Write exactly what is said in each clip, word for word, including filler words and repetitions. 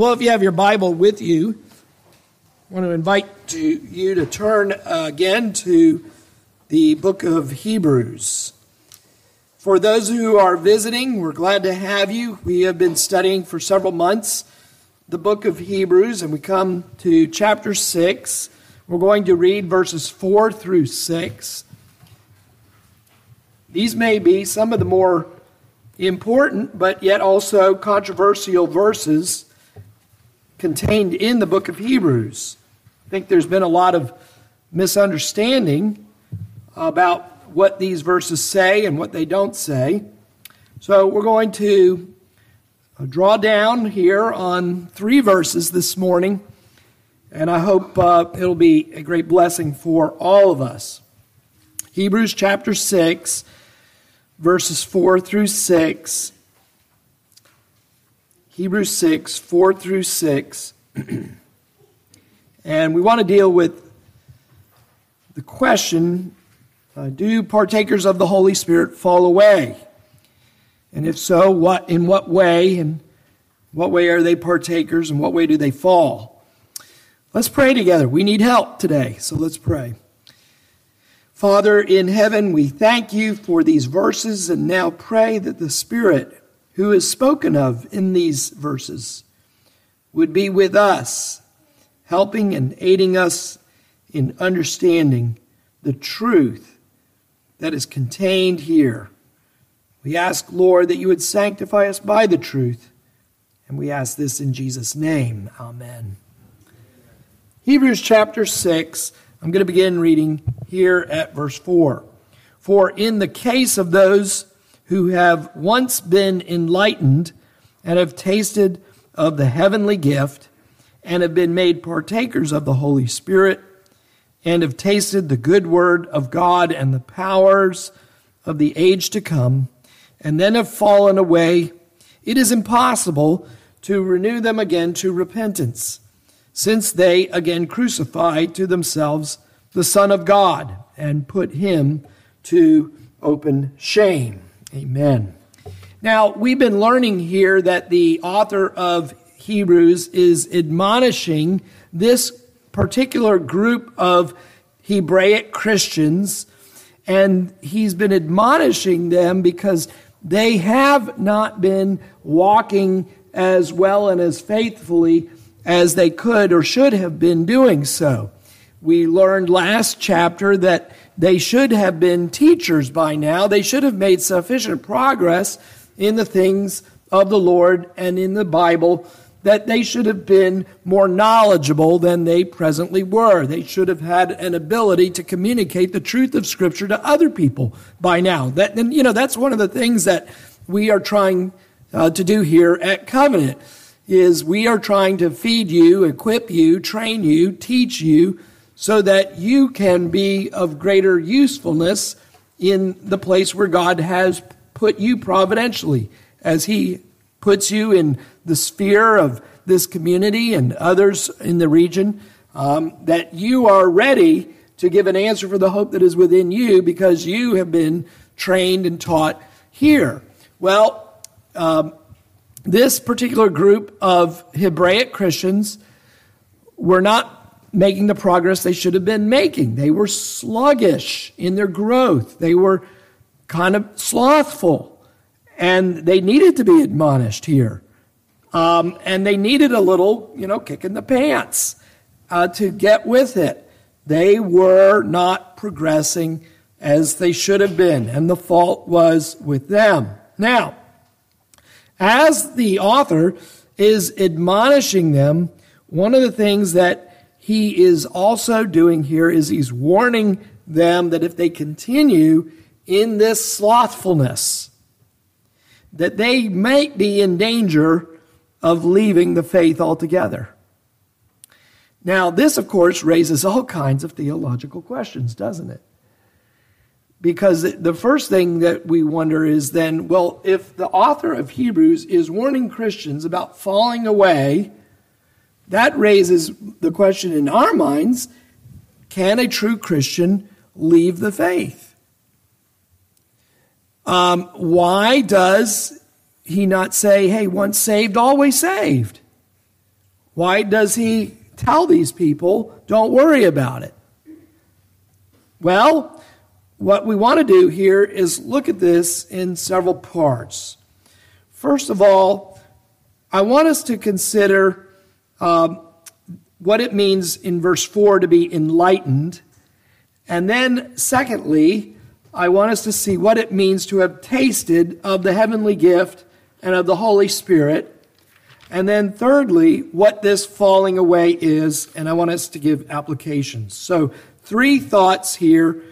Well, if you have your Bible with you, I want to invite to you to turn again to the book of Hebrews. For those who are visiting, we're glad to have you. We have been studying for several months the book of Hebrews, and we come to chapter six. We're going to read verses four through six. These may be some of the more important, but yet also controversial verses contained in the book of Hebrews. I think there's been a lot of misunderstanding about what these verses say and what they don't say. So we're going to draw down here on three verses this morning, and I hope uh, it'll be a great blessing for all of us. Hebrews chapter six, verses four through six. Hebrews six, four through six. And we want to deal with the question, Uh, do partakers of the Holy Spirit fall away? And if so, what in what way? And what way are they partakers? And what way do they fall? Let's pray together. We need help today, so let's pray. Father in heaven, we thank you for these verses and now pray that the Spirit who is spoken of in these verses would be with us, helping and aiding us in understanding the truth that is contained here. We ask, Lord, that you would sanctify us by the truth, and we ask this in Jesus' name. Amen. Hebrews chapter six, I'm going to begin reading here at verse four. For in the case of those who have once been enlightened and have tasted of the heavenly gift and have been made partakers of the Holy Spirit, and have tasted the good word of God and the powers of the age to come, and then have fallen away, it is impossible to renew them again to repentance, since they again crucify to themselves the Son of God and put him to open shame. Amen. Now, we've been learning here that the author of Hebrews is admonishing this particular group of Hebraic Christians, and he's been admonishing them because they have not been walking as well and as faithfully as they could or should have been doing so. We learned last chapter that they should have been teachers by now. They should have made sufficient progress in the things of the Lord and in the Bible, that they should have been more knowledgeable than they presently were. They should have had an ability to communicate the truth of Scripture to other people by now. That, and, you know, that's one of the things that we are trying uh, to do here at Covenant, is we are trying to feed you, equip you, train you, teach you, so that you can be of greater usefulness in the place where God has put you providentially, as he puts you in the sphere of this community and others in the region, um, that you are ready to give an answer for the hope that is within you because you have been trained and taught here. Well, um, this particular group of Hebraic Christians were not making the progress they should have been making. They were sluggish in their growth. They were kind of slothful. And they needed to be admonished here. Um, and they needed a little, you know, kick in the pants uh, to get with it. They were not progressing as they should have been, and the fault was with them. Now, as the author is admonishing them, one of the things that he is also doing here is he's warning them that if they continue in this slothfulness, that they might be in danger of leaving the faith altogether. Now, this, of course, raises all kinds of theological questions, doesn't it? Because the first thing that we wonder is then, well, if the author of Hebrews is warning Christians about falling away, that raises the question in our minds, can a true Christian leave the faith? Um, why does he not say, hey, once saved, always saved? Why does he tell these people, don't worry about it? Well, what we want to do here is look at this in several parts. First of all, I want us to consider um, what it means in verse four to be enlightened. And then secondly, I want us to see what it means to have tasted of the heavenly gift and of the Holy Spirit. And then thirdly, what this falling away is, and I want us to give applications. So three thoughts here.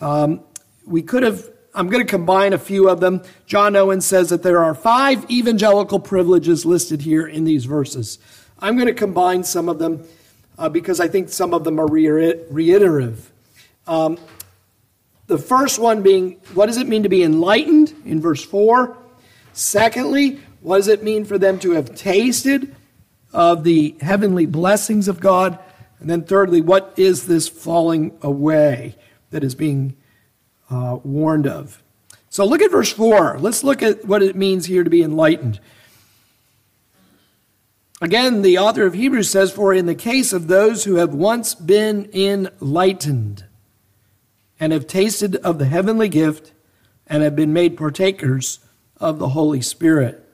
Um, we could have, I'm going to combine a few of them. John Owen says that there are five evangelical privileges listed here in these verses. I'm going to combine some of them uh, because I think some of them are reiterative. Um, the first one being, what does it mean to be enlightened in verse four? Secondly, what does it mean for them to have tasted of the heavenly blessings of God? And then thirdly, what is this falling away that is being uh, warned of? So look at verse four. Let's look at what it means here to be enlightened. Again, the author of Hebrews says, for in the case of those who have once been enlightened and have tasted of the heavenly gift and have been made partakers of the Holy Spirit.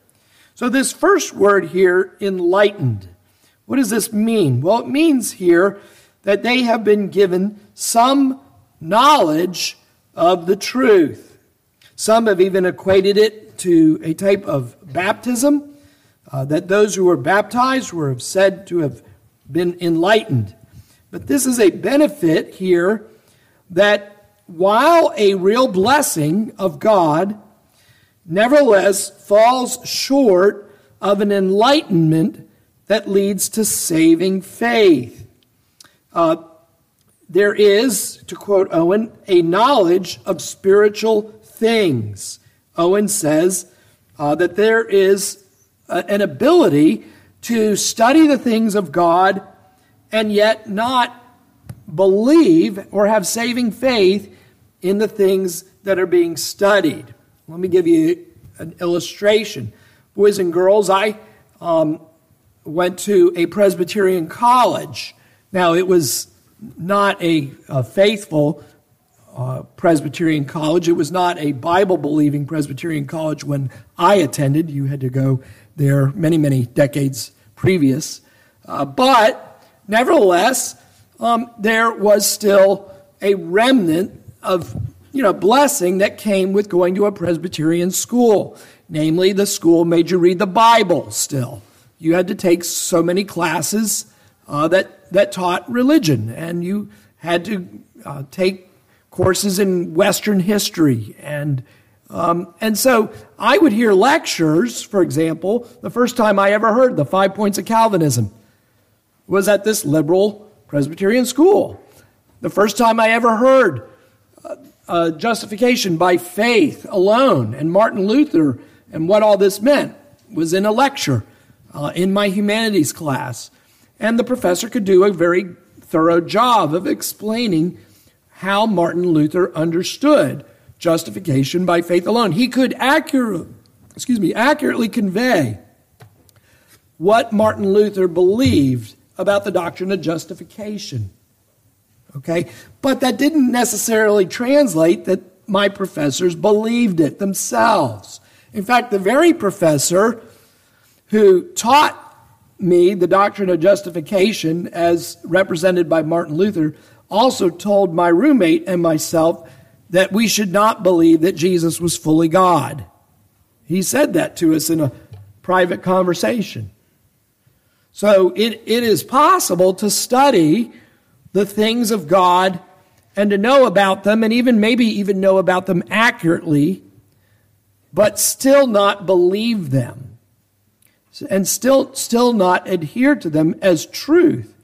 So this first word here, enlightened, what does this mean? Well, it means here that they have been given some knowledge of the truth. Some have even equated it to a type of baptism, uh, that those who were baptized were said to have been enlightened. But this is a benefit here that while a real blessing of God, nevertheless falls short of an enlightenment that leads to saving faith. Uh, there is, to quote Owen, a knowledge of spiritual things. Owen says uh, that there is a, an ability to study the things of God and yet not believe or have saving faith in the things that are being studied. Let me give you an illustration. Boys and girls, I um, went to a Presbyterian college. Now, it was not a, a faithful uh, Presbyterian college. It was not a Bible-believing Presbyterian college when I attended. You had to go there many, many decades previous. Uh, but, nevertheless, um, there was still a remnant of you know, blessing that came with going to a Presbyterian school. Namely, the school made you read the Bible still. You had to take so many classes uh, that, that taught religion, and you had to uh, take courses in Western history. And, um, and so I would hear lectures, for example. The first time I ever heard the five points of Calvinism was at this liberal Presbyterian school. The first time I ever heard Uh, justification by faith alone, and Martin Luther, and what all this meant, was in a lecture uh, in my humanities class. And the professor could do a very thorough job of explaining how Martin Luther understood justification by faith alone. He could accurate, excuse me, accurately convey what Martin Luther believed about the doctrine of justification. Okay, but that didn't necessarily translate that my professors believed it themselves. In fact, the very professor who taught me the doctrine of justification as represented by Martin Luther also told my roommate and myself that we should not believe that Jesus was fully God. He said that to us in a private conversation. So it, it is possible to study the things of God, and to know about them, and even maybe even know about them accurately, but still not believe them, and still still not adhere to them as truth.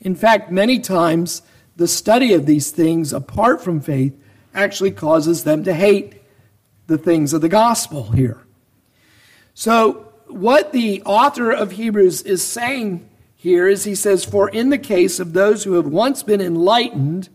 In fact, many times, the study of these things, apart from faith, actually causes them to hate the things of the gospel here. So, what the author of Hebrews is saying here is he says, for in the case of those who have once been enlightened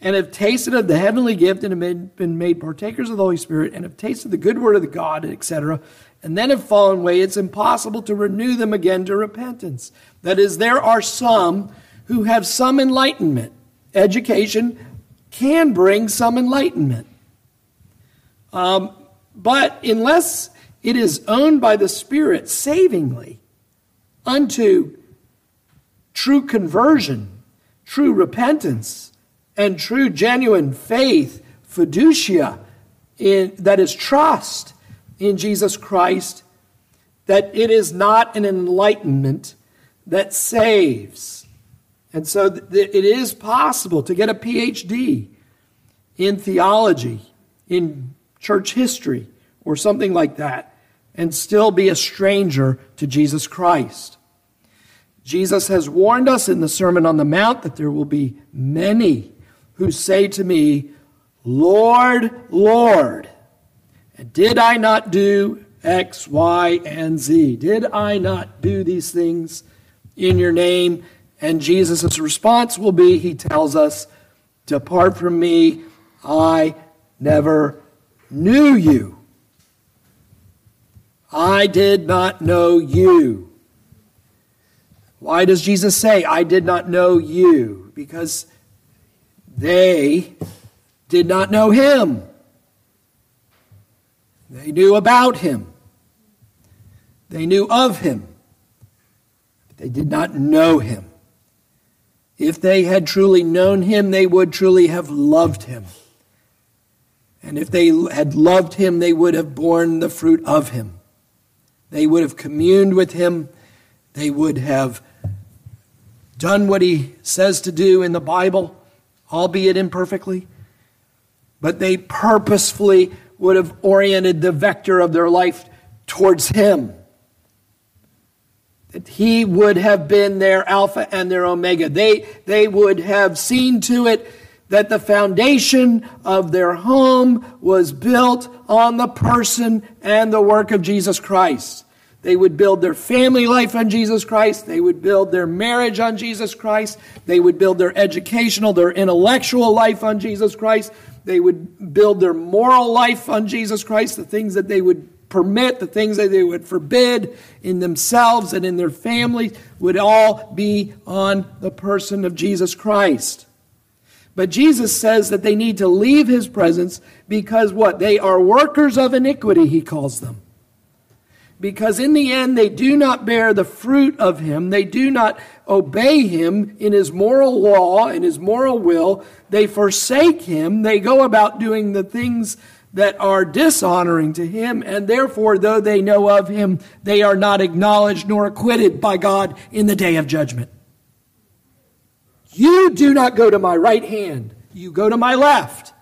and have tasted of the heavenly gift and have been made partakers of the Holy Spirit and have tasted the good word of God, et cetera, and then have fallen away, it's impossible to renew them again to repentance. That is, there are some who have some enlightenment. Education can bring some enlightenment. Um, but unless it is owned by the Spirit savingly unto true conversion, true repentance, and true genuine faith, fiducia, in, that is trust in Jesus Christ, that it is not an enlightenment that saves. And so th- it is possible to get a P H D in theology, in church history, or something like that, and still be a stranger to Jesus Christ. Jesus has warned us in the Sermon on the Mount that there will be many who say to me, Lord, Lord, did I not do X, Y, and Z? Did I not do these things in your name? And Jesus' response will be, he tells us, depart from me, I never knew you. I did not know you. Why does Jesus say, I did not know you? Because they did not know him. They knew about him. They knew of him. But they did not know him. If they had truly known him, they would truly have loved him. And if they had loved him, they would have borne the fruit of him. They would have communed with him. They would have done what he says to do in the Bible, albeit imperfectly. But they purposefully would have oriented the vector of their life towards him. That he would have been their Alpha and their Omega. They, they would have seen to it that the foundation of their home was built on the person and the work of Jesus Christ. They would build their family life on Jesus Christ. They would build their marriage on Jesus Christ. They would build their educational, their intellectual life on Jesus Christ. They would build their moral life on Jesus Christ, the things that they would permit, the things that they would forbid in themselves and in their families would all be on the person of Jesus Christ. But Jesus says that they need to leave his presence because what? They are workers of iniquity, he calls them. Because in the end, they do not bear the fruit of him. They do not obey him in his moral law, in his moral will. They forsake him. They go about doing the things that are dishonoring to him. And therefore, though they know of him, they are not acknowledged nor acquitted by God in the day of judgment. You do not go to my right hand. You go to my left.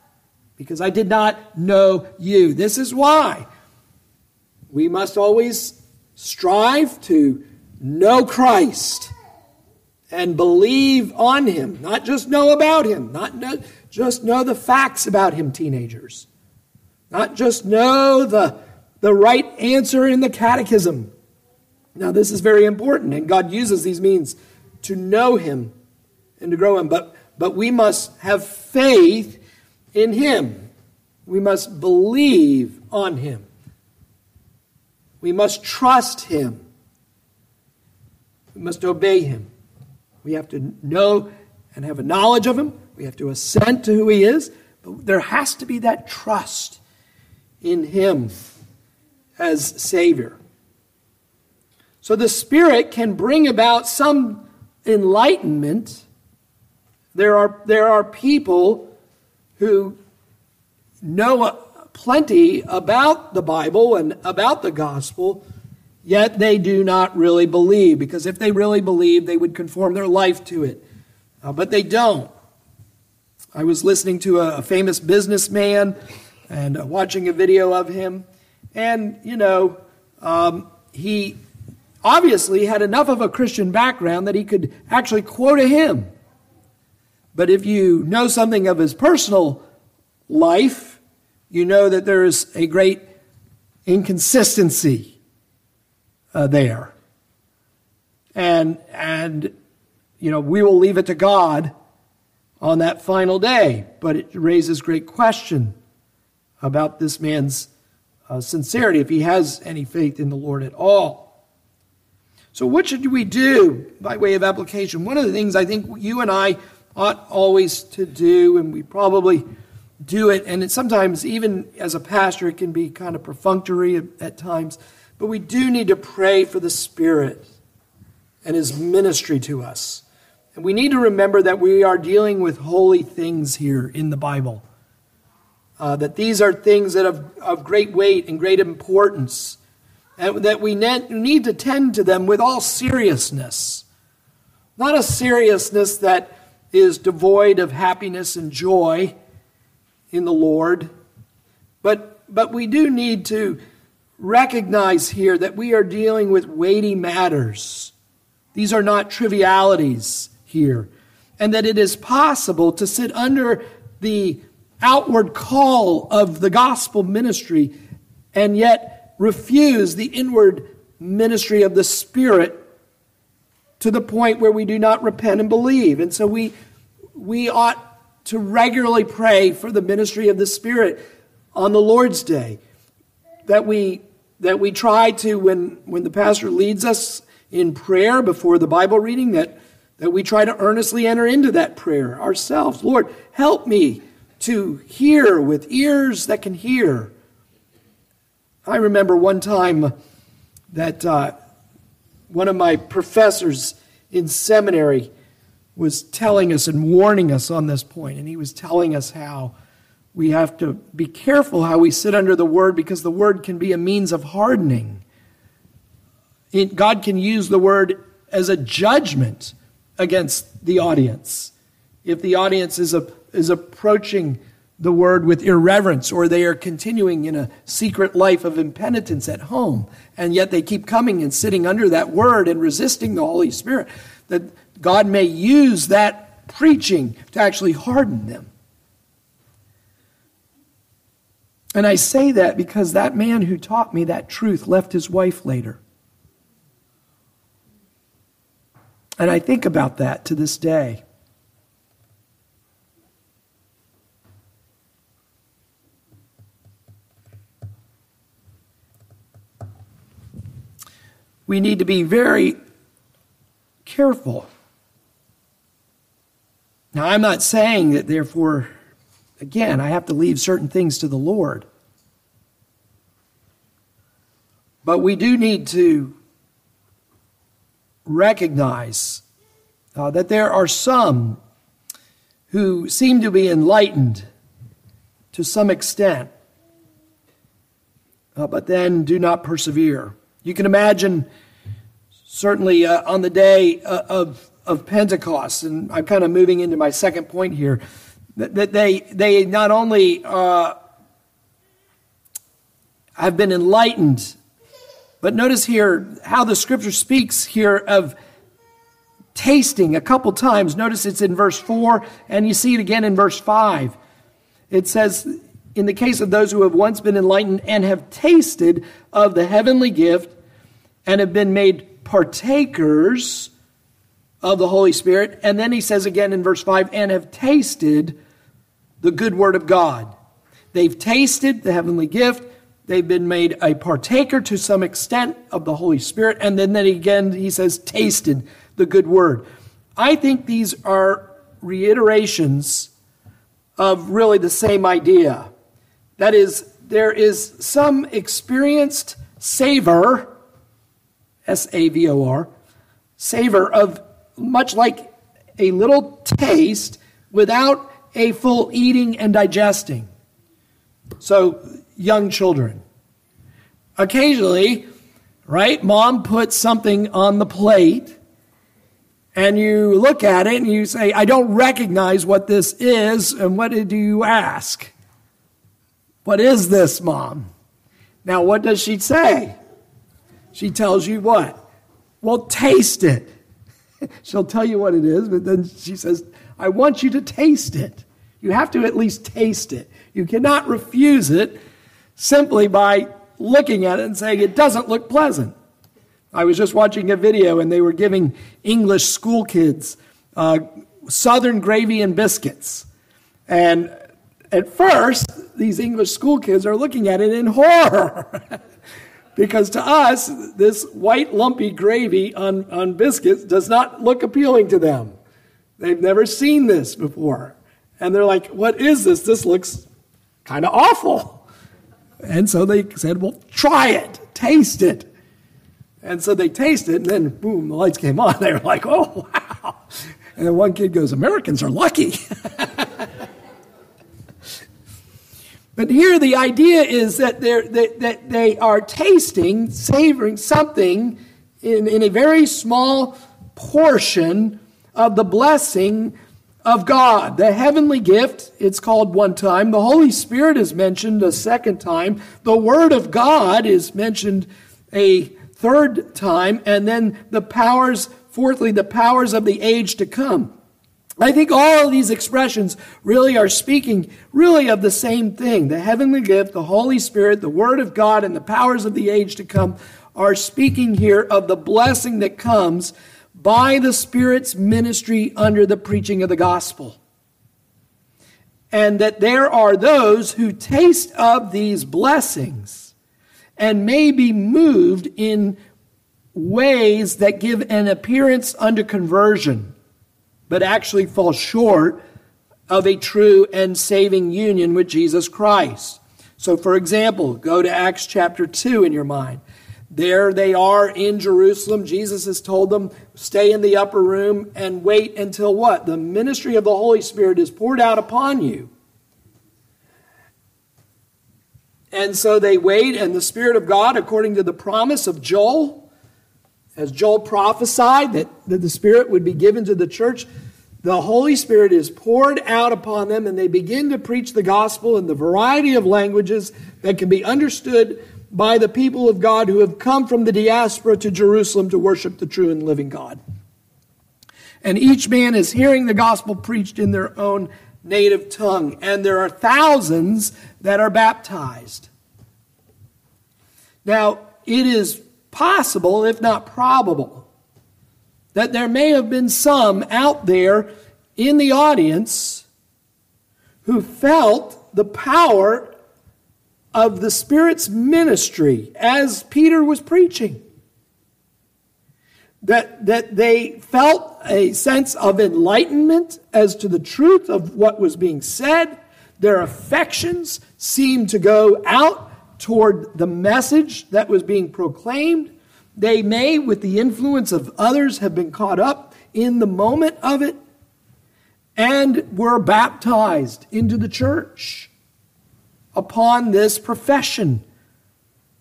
Because I did not know you. This is why we must always strive to know Christ and believe on him, not just know about him, not know, just know the facts about him, teenagers, not just know the, the right answer in the catechism. Now, this is very important, and God uses these means to know him and to grow him, but, but we must have faith in him. We must believe on him. We must trust him. We must obey him. We have to know and have a knowledge of him. We have to assent to who he is. But there has to be that trust in him as Savior. So the Spirit can bring about some enlightenment. There are, there are people who know a, plenty about the Bible and about the gospel, yet they do not really believe, because if they really believed, they would conform their life to it. Uh, but they don't. I was listening to a, a famous businessman and uh, watching a video of him, and, you know, um, he obviously had enough of a Christian background that he could actually quote a hymn. But if you know something of his personal life, you know that there is a great inconsistency uh, there. And, and, you know, we will leave it to God on that final day. But it raises great question about this man's uh, sincerity, if he has any faith in the Lord at all. So what should we do by way of application? One of the things I think you and I ought always to do, and we probably do it, and it sometimes even as a pastor it can be kind of perfunctory at, at times, but we do need to pray for the Spirit and his ministry to us. And we need to remember that we are dealing with holy things here in the Bible. Uh, that these are things that have of great weight and great importance, and that we need to tend to them with all seriousness. Not a seriousness that is devoid of happiness and joy in the Lord, but but we do need to recognize here that we are dealing with weighty matters. These are not trivialities here, and that it is possible to sit under the outward call of the gospel ministry and yet refuse the inward ministry of the Spirit to the point where we do not repent and believe. And so we we ought to regularly pray for the ministry of the Spirit on the Lord's Day. That we that we try to, when, when the pastor leads us in prayer before the Bible reading, that, that we try to earnestly enter into that prayer ourselves. Lord, help me to hear with ears that can hear. I remember one time that uh, one of my professors in seminary was telling us and warning us on this point, and he was telling us how we have to be careful how we sit under the Word, because the Word can be a means of hardening. It, God can use the Word as a judgment against the audience. If the audience is a is approaching the Word with irreverence, or they are continuing in a secret life of impenitence at home, and yet they keep coming and sitting under that Word and resisting the Holy Spirit, that God may use that preaching to actually harden them. And I say that because that man who taught me that truth left his wife later. And I think about that to this day. We need to be very careful. Now, I'm not saying that, therefore, again, I have to leave certain things to the Lord. But we do need to recognize uh, that there are some who seem to be enlightened to some extent, uh, but then do not persevere. You can imagine, certainly uh, on the day uh, of of Pentecost, and I'm kind of moving into my second point here, that, that they they not only uh, have been enlightened, but notice here how the Scripture speaks here of tasting a couple times. Notice it's in verse four, and you see it again in verse five. It says, in the case of those who have once been enlightened and have tasted of the heavenly gift and have been made partakers of the Holy Spirit. And then he says again in verse five, and have tasted the good word of God. They've tasted the heavenly gift. They've been made a partaker to some extent of the Holy Spirit. And then, then again, he says, tasted the good word. I think these are reiterations of really the same idea. That is, there is some experienced savor, S A V O R, savor of much like a little taste without a full eating and digesting. So, young children. Occasionally, right, mom puts something on the plate and you look at it and you say, I don't recognize what this is. And what do you ask? What is this, mom? Now, what does she say? She tells you what? Well, taste it. She'll tell you what it is, but then she says, I want you to taste it. You have to at least taste it. You cannot refuse it simply by looking at it and saying, it doesn't look pleasant. I was just watching a video, and they were giving English school kids uh, southern gravy and biscuits. And at first, these English school kids are looking at it in horror. Because to us, this white lumpy gravy on, on biscuits does not look appealing to them. They've never seen this before. And they're like, what is this? This looks kind of awful. And so they said, well, try it. Taste it. And so they tasted, and then, boom, the lights came on. They were like, oh, wow. And then one kid goes, Americans are lucky. But here the idea is that, they're, that, that they are tasting, savoring something in, in a very small portion of the blessing of God. The heavenly gift, it's called one time. The Holy Spirit is mentioned a second time. The Word of God is mentioned a third time. And then the powers, fourthly, the powers of the age to come. I think all of these expressions really are speaking really of the same thing. The heavenly gift, the Holy Spirit, the Word of God, and the powers of the age to come are speaking here of the blessing that comes by the Spirit's ministry under the preaching of the gospel. And that there are those who taste of these blessings and may be moved in ways that give an appearance unto conversion, but actually fall short of a true and saving union with Jesus Christ. So, for example, go to Acts chapter two in your mind. There they are in Jerusalem. Jesus has told them, stay in the upper room and wait until what? The ministry of the Holy Spirit is poured out upon you. And so they wait, and the Spirit of God, according to the promise of Joel, as Joel prophesied that, that the Spirit would be given to the church, the Holy Spirit is poured out upon them, and they begin to preach the gospel in the variety of languages that can be understood by the people of God who have come from the diaspora to Jerusalem to worship the true and living God. And each man is hearing the gospel preached in their own native tongue, and there are thousands that are baptized. Now, it is possible, if not probable, that there may have been some out there in the audience who felt the power of the Spirit's ministry as Peter was preaching. That, that they felt a sense of enlightenment as to the truth of what was being said. Their affections seemed to go out toward the message that was being proclaimed. They may, with the influence of others, have been caught up in the moment of it and were baptized into the church upon this profession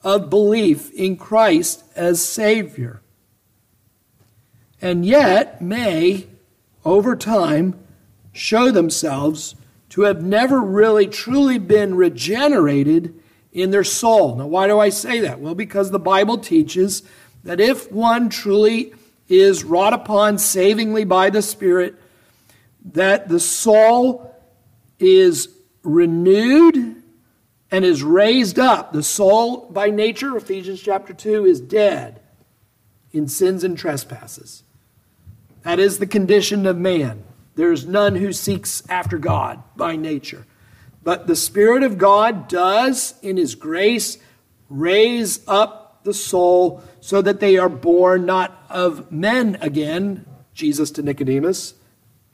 of belief in Christ as Savior. And yet may, over time, show themselves to have never really truly been regenerated in their soul. Now, why do I say that? Well, because the Bible teaches that if one truly is wrought upon savingly by the Spirit, that the soul is renewed and is raised up. The soul, by nature, Ephesians chapter two, is dead in sins and trespasses. That is the condition of man. There is none who seeks after God by nature. But the Spirit of God does, in His grace, raise up the soul so that they are born not of men again. Jesus to Nicodemus,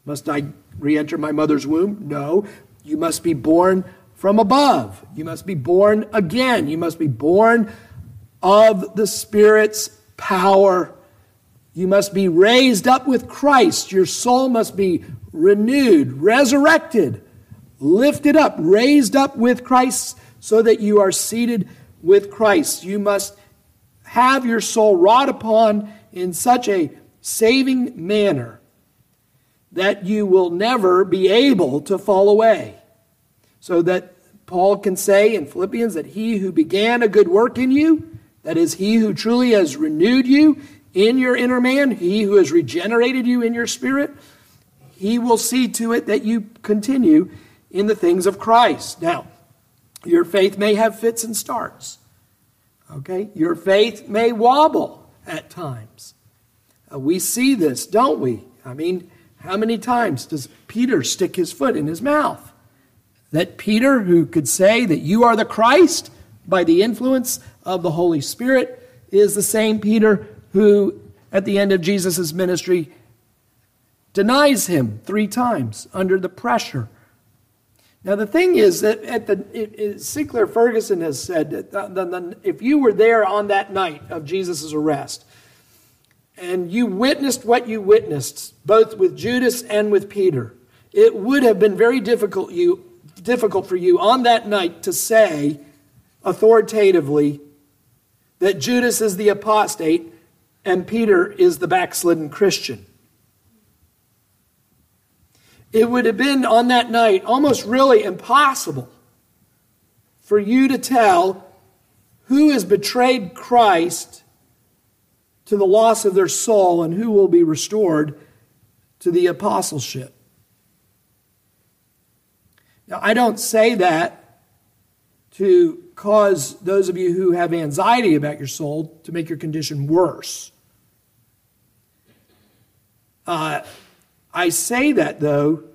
must I re-enter my mother's womb? No, you must be born from above. You must be born again. You must be born of the Spirit's power. You must be raised up with Christ. Your soul must be renewed, resurrected, lifted up, raised up with Christ so that you are seated with Christ. You must have your soul wrought upon in such a saving manner that you will never be able to fall away. So that Paul can say in Philippians that he who began a good work in you, that is, he who truly has renewed you in your inner man, he who has regenerated you in your spirit, he will see to it that you continue in the things of Christ. Now, your faith may have fits and starts. Okay? Your faith may wobble at times. Uh, we see this, don't we? I mean, how many times does Peter stick his foot in his mouth? that Peter, who could say that you are the Christ by the influence of the Holy Spirit, is the same Peter who, at the end of Jesus' ministry, denies him three times under the pressure. Now, the thing is that at the it, it, Sinclair Ferguson has said that the, the, the, if you were there on that night of Jesus' arrest, and you witnessed what you witnessed, both with Judas and with Peter, it would have been very difficult you difficult for you on that night to say authoritatively that Judas is the apostate and Peter is the backslidden Christian. It would have been on that night almost really impossible for you to tell who has betrayed Christ to the loss of their soul and who will be restored to the apostleship. Now, I don't say that to cause those of you who have anxiety about your soul to make your condition worse. Uh, I say that, though,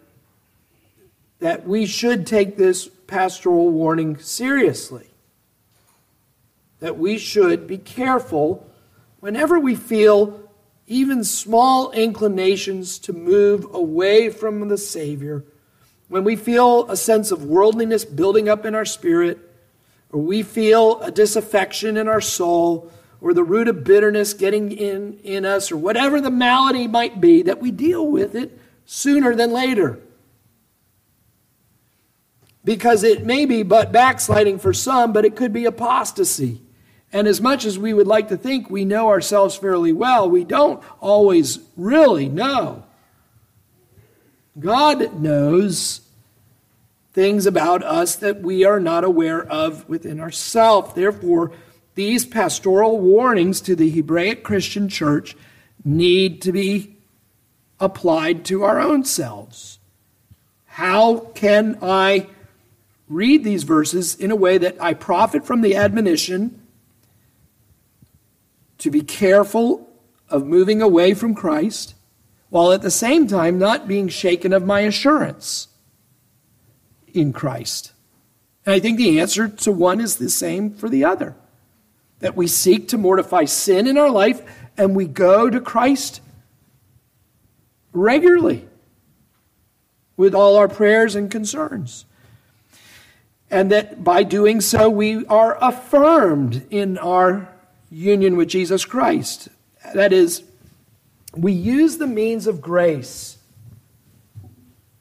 that we should take this pastoral warning seriously. That we should be careful whenever we feel even small inclinations to move away from the Savior, when we feel a sense of worldliness building up in our spirit, or we feel a disaffection in our soul, or the root of bitterness getting in, in us, or whatever the malady might be, that we deal with it sooner than later. Because it may be but backsliding for some, but it could be apostasy. And as much as we would like to think we know ourselves fairly well, we don't always really know. God knows things about us that we are not aware of within ourselves. Therefore, these pastoral warnings to the Hebraic Christian church need to be applied to our own selves. How can I read these verses in a way that I profit from the admonition to be careful of moving away from Christ, while at the same time not being shaken of my assurance in Christ? And I think the answer to one is the same for the other. That we seek to mortify sin in our life and we go to Christ regularly with all our prayers and concerns. And that by doing so we are affirmed in our union with Jesus Christ. That is, we use the means of grace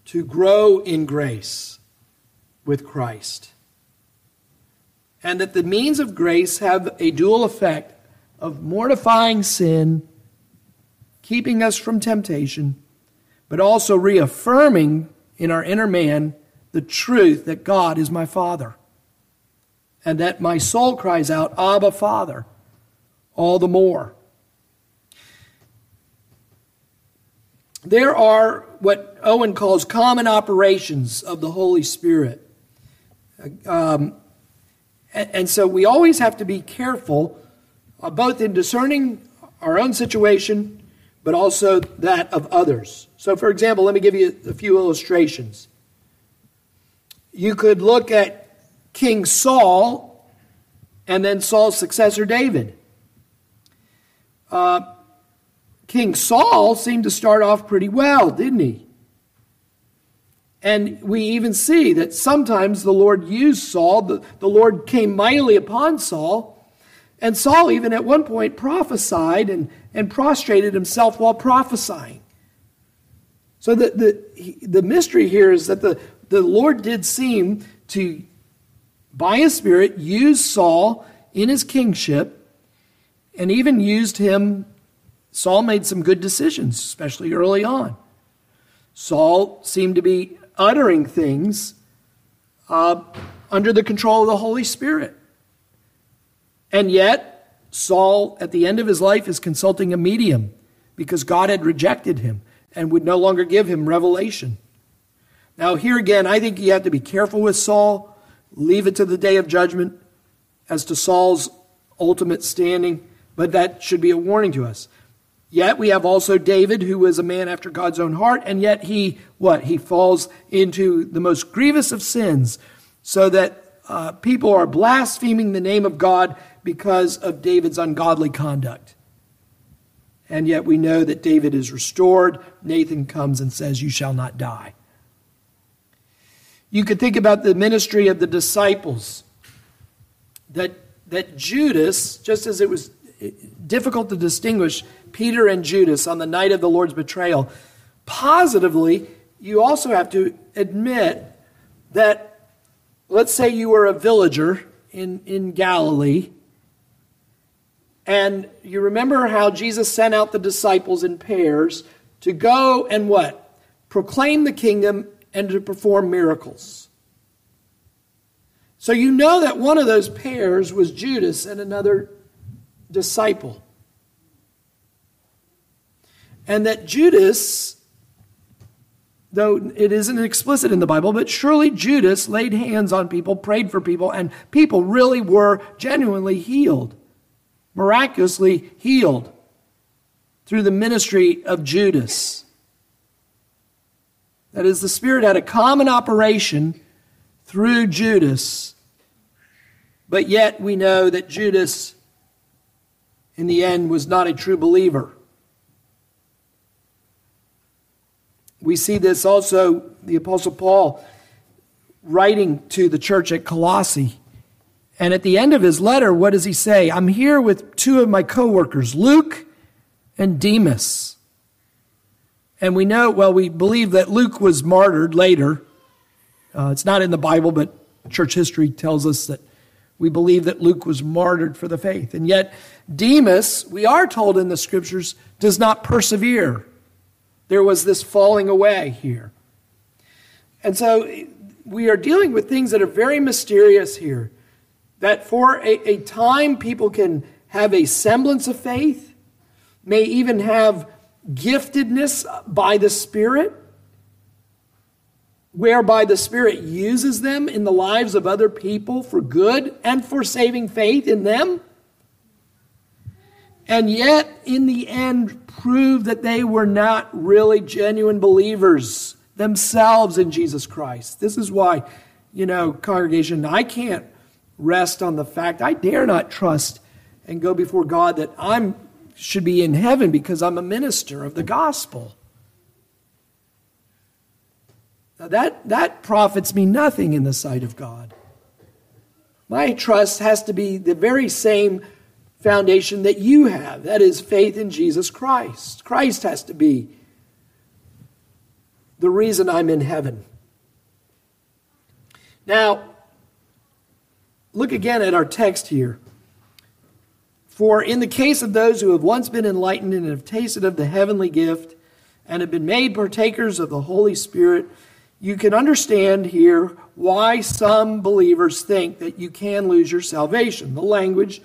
to grow in grace with Christ. And that the means of grace have a dual effect of mortifying sin, keeping us from temptation, but also reaffirming in our inner man the truth that God is my Father. And that my soul cries out, Abba, Father, all the more. There are what Owen calls common operations of the Holy Spirit. Um, and so we always have to be careful, uh, both in discerning our own situation, but also that of others. So, for example, let me give you a few illustrations. You could look at King Saul and then Saul's successor, David. Uh King Saul seemed to start off pretty well, didn't he? And we even see that sometimes the Lord used Saul. The, the Lord came mightily upon Saul. And Saul even at one point prophesied and, and prostrated himself while prophesying. So the, the, the mystery here is that the, the Lord did seem to, by his Spirit, use Saul in his kingship and even used him. Saul made some good decisions, especially early on. Saul seemed to be uttering things uh, under the control of the Holy Spirit. And yet, Saul, at the end of his life, is consulting a medium because God had rejected him and would no longer give him revelation. Now, here again, I think you have to be careful with Saul. Leave it to the day of judgment as to Saul's ultimate standing, but that should be a warning to us. Yet we have also David, who was a man after God's own heart, and yet he, what? He falls into the most grievous of sins, so that uh, people are blaspheming the name of God because of David's ungodly conduct. And yet we know that David is restored. Nathan comes and says, "You shall not die." You could think about the ministry of the disciples. That, that Judas, just as it was difficult to distinguish Peter and Judas on the night of the Lord's betrayal, positively, you also have to admit that, let's say you were a villager in, in Galilee, and you remember how Jesus sent out the disciples in pairs to go and what? Proclaim the kingdom and to perform miracles. So you know that one of those pairs was Judas and another disciple. And that Judas, though it isn't explicit in the Bible, but surely Judas laid hands on people, prayed for people, and people really were genuinely healed, miraculously healed through the ministry of Judas. That is, the Spirit had a common operation through Judas, but yet we know that Judas, in the end, was not a true believer. We see this also, the Apostle Paul writing to the church at Colossae. And at the end of his letter, what does he say? "I'm here with two of my co-workers, Luke and Demas." And we know, well, we believe that Luke was martyred later. Uh, it's not in the Bible, but church history tells us that we believe that Luke was martyred for the faith. And yet Demas, we are told in the Scriptures, does not persevere. There was this falling away here. And so we are dealing with things that are very mysterious here. That for a, a time, people can have a semblance of faith, may even have giftedness by the Spirit, whereby the Spirit uses them in the lives of other people for good and for saving faith in them, and yet in the end prove that they were not really genuine believers themselves in Jesus Christ. This is why, you know, congregation, I can't rest on the fact, I dare not trust and go before God that I should be in heaven because I'm a minister of the gospel. Now that, that profits me nothing in the sight of God. My trust has to be the very same foundation that you have, that is faith in Jesus Christ. Christ has to be the reason I'm in heaven. Now, look again at our text here. "For in the case of those who have once been enlightened and have tasted of the heavenly gift and have been made partakers of the Holy Spirit," you can understand here why some believers think that you can lose your salvation. The language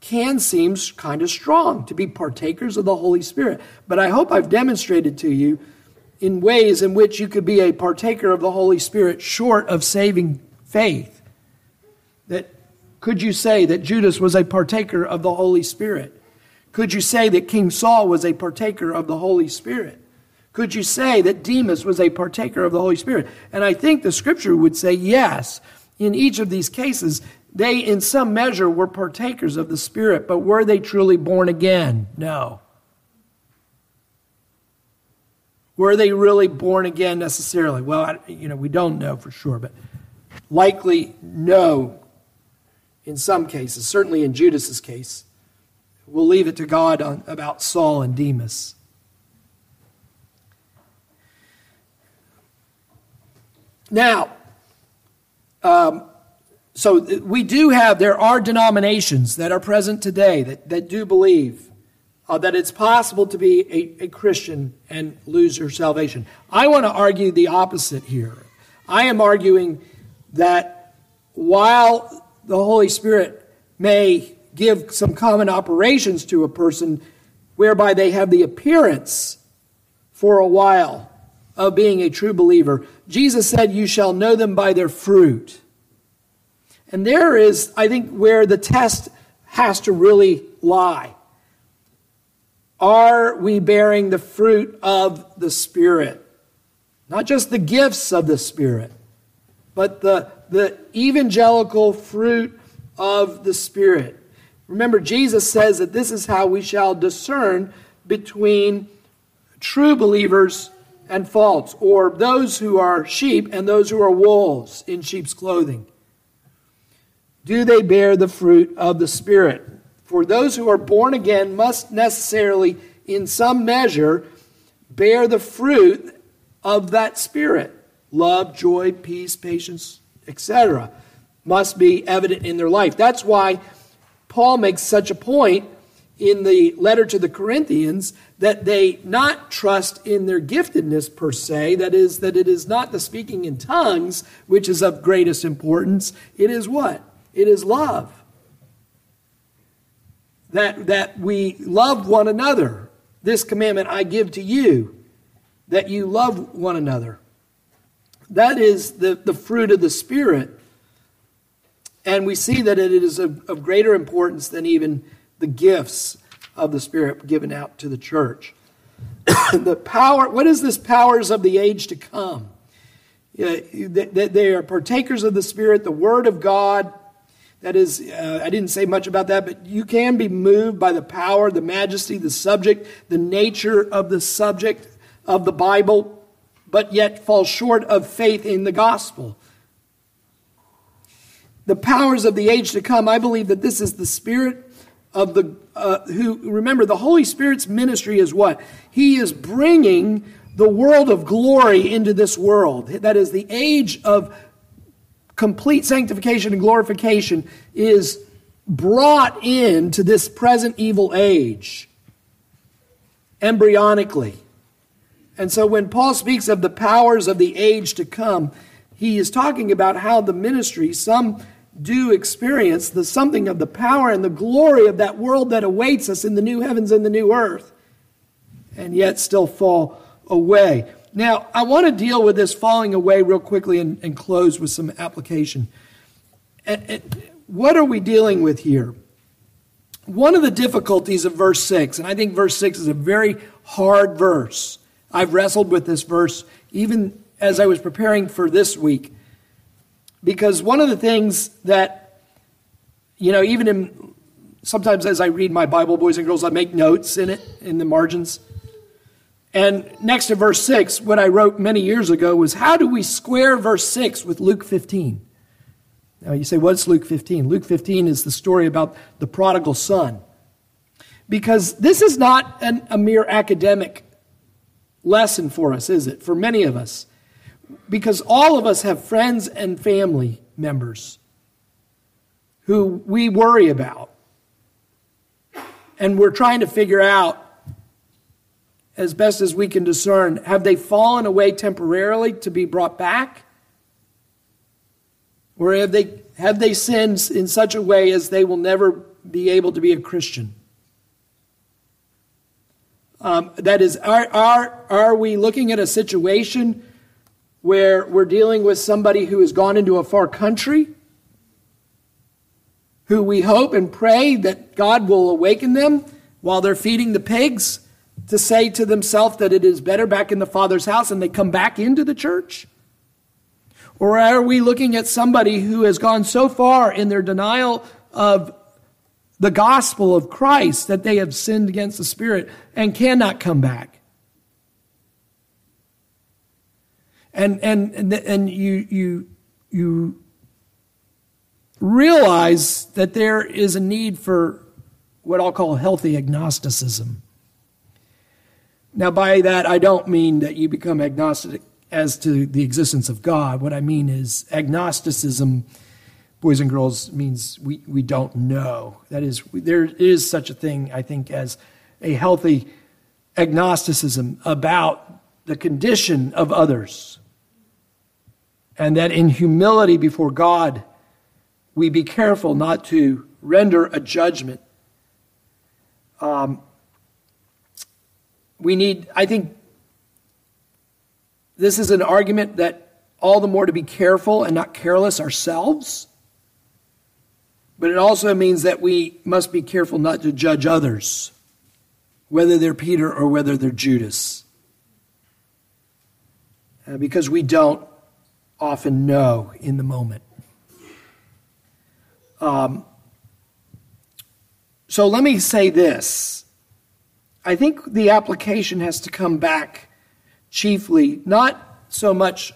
can seem kind of strong, to be partakers of the Holy Spirit. But I hope I've demonstrated to you in ways in which you could be a partaker of the Holy Spirit short of saving faith. That could you say that Judas was a partaker of the Holy Spirit? Could you say that King Saul was a partaker of the Holy Spirit? Could you say that Demas was a partaker of the Holy Spirit? And I think the Scripture would say yes. In each of these cases, they in some measure were partakers of the Spirit, but were they truly born again? No. Were they really born again necessarily? Well, I, you know, we don't know for sure, but likely no. In some cases, certainly in Judas's case, we'll leave it to God on, about Saul and Demas. Now, um, so we do have, there are denominations that are present today that, that do believe uh, that it's possible to be a, a Christian and lose your salvation. I want to argue the opposite here. I am arguing that while the Holy Spirit may give some common operations to a person whereby they have the appearance for a while of being a true believer, Jesus said, "You shall know them by their fruit." And there is, I think, where the test has to really lie. Are we bearing the fruit of the Spirit? Not just the gifts of the Spirit, but the, the evangelical fruit of the Spirit. Remember, Jesus says that this is how we shall discern between true believers and false, or those who are sheep and those who are wolves in sheep's clothing. Do they bear the fruit of the Spirit? For those who are born again must necessarily, in some measure, bear the fruit of that Spirit. Love, joy, peace, patience, et cetera must be evident in their life. That's why Paul makes such a point in the letter to the Corinthians that they not trust in their giftedness per se. That is, that it is not the speaking in tongues which is of greatest importance. It is what? It is love. That, that we love one another. This commandment I give to you, that you love one another. That is the, the fruit of the Spirit. And we see that it is of, of greater importance than even the gifts of the Spirit given out to the church. The power, what is this powers of the age to come? Yeah, that they are partakers of the Spirit, the Word of God. That is, uh, I didn't say much about that, but you can be moved by the power, the majesty, the subject, the nature of the subject of the Bible, but yet fall short of faith in the gospel. The powers of the age to come, I believe that this is the Spirit of the, uh, who, remember, the Holy Spirit's ministry is what? He is bringing the world of glory into this world. That is, the age of complete sanctification and glorification is brought into this present evil age, embryonically. And so when Paul speaks of the powers of the age to come, he is talking about how the ministry, some do experience the something of the power and the glory of that world that awaits us in the new heavens and the new earth, and yet still fall away. Now, I want to deal with this falling away real quickly and, and close with some application. And, and what are we dealing with here? One of the difficulties of verse six, and I think verse six is a very hard verse. I've wrestled with this verse even as I was preparing for this week, because one of the things that, you know, even in, sometimes as I read my Bible, boys and girls, I make notes in it, in the margins. And next to verse six, what I wrote many years ago was, how do we square verse six with Luke fifteen? Now you say, what's Luke fifteen? Luke fifteen is the story about the prodigal son. Because this is not an, a mere academic lesson for us, is it? For many of us. Because all of us have friends and family members who we worry about. And we're trying to figure out, as best as we can discern, have they fallen away temporarily to be brought back? Or have they have they sinned in such a way as they will never be able to be a Christian? Um, that is, are, are, are we looking at a situation where we're dealing with somebody who has gone into a far country, who we hope and pray that God will awaken them while they're feeding the pigs, to say to themselves that it is better back in the Father's house, and they come back into the church? Or are we looking at somebody who has gone so far in their denial of the gospel of Christ that they have sinned against the Spirit and cannot come back? And and and you you you realize that there is a need for what I'll call healthy agnosticism. Now, by that, I don't mean that you become agnostic as to the existence of God. What I mean is agnosticism, boys and girls, means we, we don't know. That is, there is such a thing, I think, as a healthy agnosticism about the condition of others. And that in humility before God, we be careful not to render a judgment. Um. We need, I think, this is an argument that all the more to be careful and not careless ourselves. But it also means that we must be careful not to judge others. whether they're Peter or whether they're Judas. Uh, because we don't often know in the moment. Um, so let me say this. I think the application has to come back chiefly, not so much,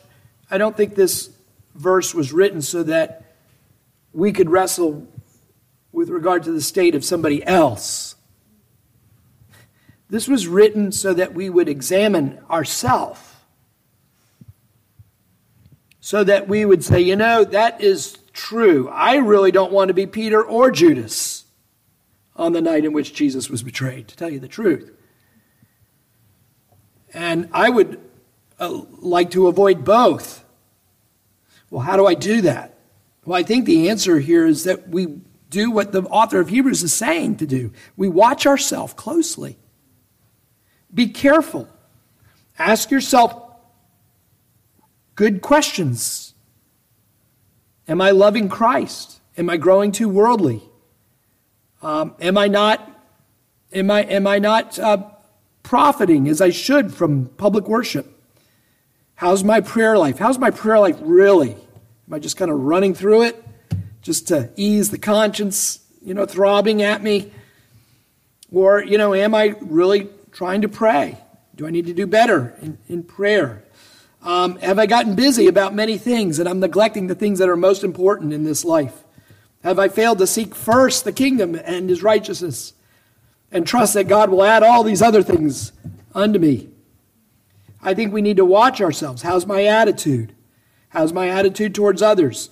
I don't think this verse was written so that we could wrestle with regard to the state of somebody else. This was written so that we would examine ourselves, so that we would say, you know, that is true. I really don't want to be Peter or Judas on the night in which Jesus was betrayed, to tell you the truth. And I would uh, like to avoid both. Well, how do I do that? Well, I think the answer here is that we do what the author of Hebrews is saying to do. We watch ourselves closely. Be careful. Ask yourself good questions. Am I loving Christ? Am I growing too worldly? Um, am I not? Am I? Am I not uh, profiting as I should from public worship? How's my prayer life? How's my prayer life really? Am I just kind of running through it just to ease the conscience, you know, throbbing at me? Or, you know, am I really trying to pray? Do I need to do better in, in prayer? Um, have I gotten busy about many things and I'm neglecting the things that are most important in this life? Have I failed to seek first the kingdom and his righteousness and trust that God will add all these other things unto me? I think we need to watch ourselves. How's my attitude? How's my attitude towards others?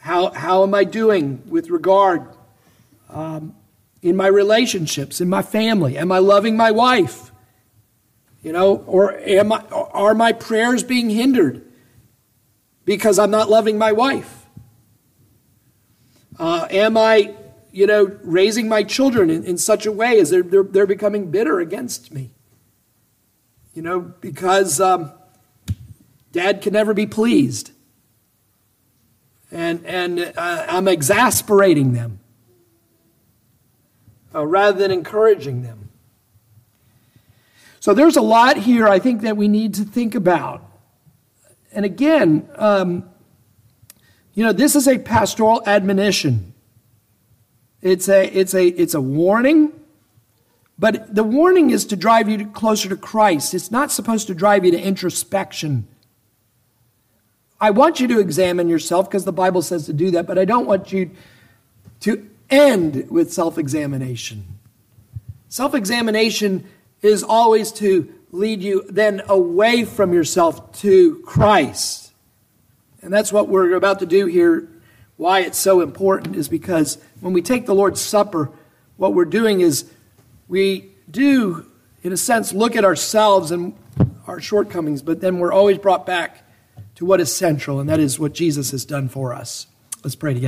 How how am I doing with regard um, in my relationships, in my family? Am I loving my wife? You know, or am I, are my prayers being hindered because I'm not loving my wife? Uh, am I, you know, raising my children in, in such a way as they're, they're they're becoming bitter against me? You know, because um, dad can never be pleased. And and uh, I'm exasperating them uh, rather than encouraging them. So there's a lot here I think that we need to think about. And again, um, you know, this is a pastoral admonition. It's a it's a it's a warning, but the warning is to drive you closer to Christ. It's not supposed to drive you to introspection. I want you to examine yourself because the Bible says to do that, but I don't want you to end with self-examination. Self-examination is always to lead you then away from yourself to Christ. And that's what we're about to do here. Why it's so important is because when we take the Lord's Supper, what we're doing is we do, in a sense, look at ourselves and our shortcomings, but then we're always brought back to what is central, and that is what Jesus has done for us. Let's pray together.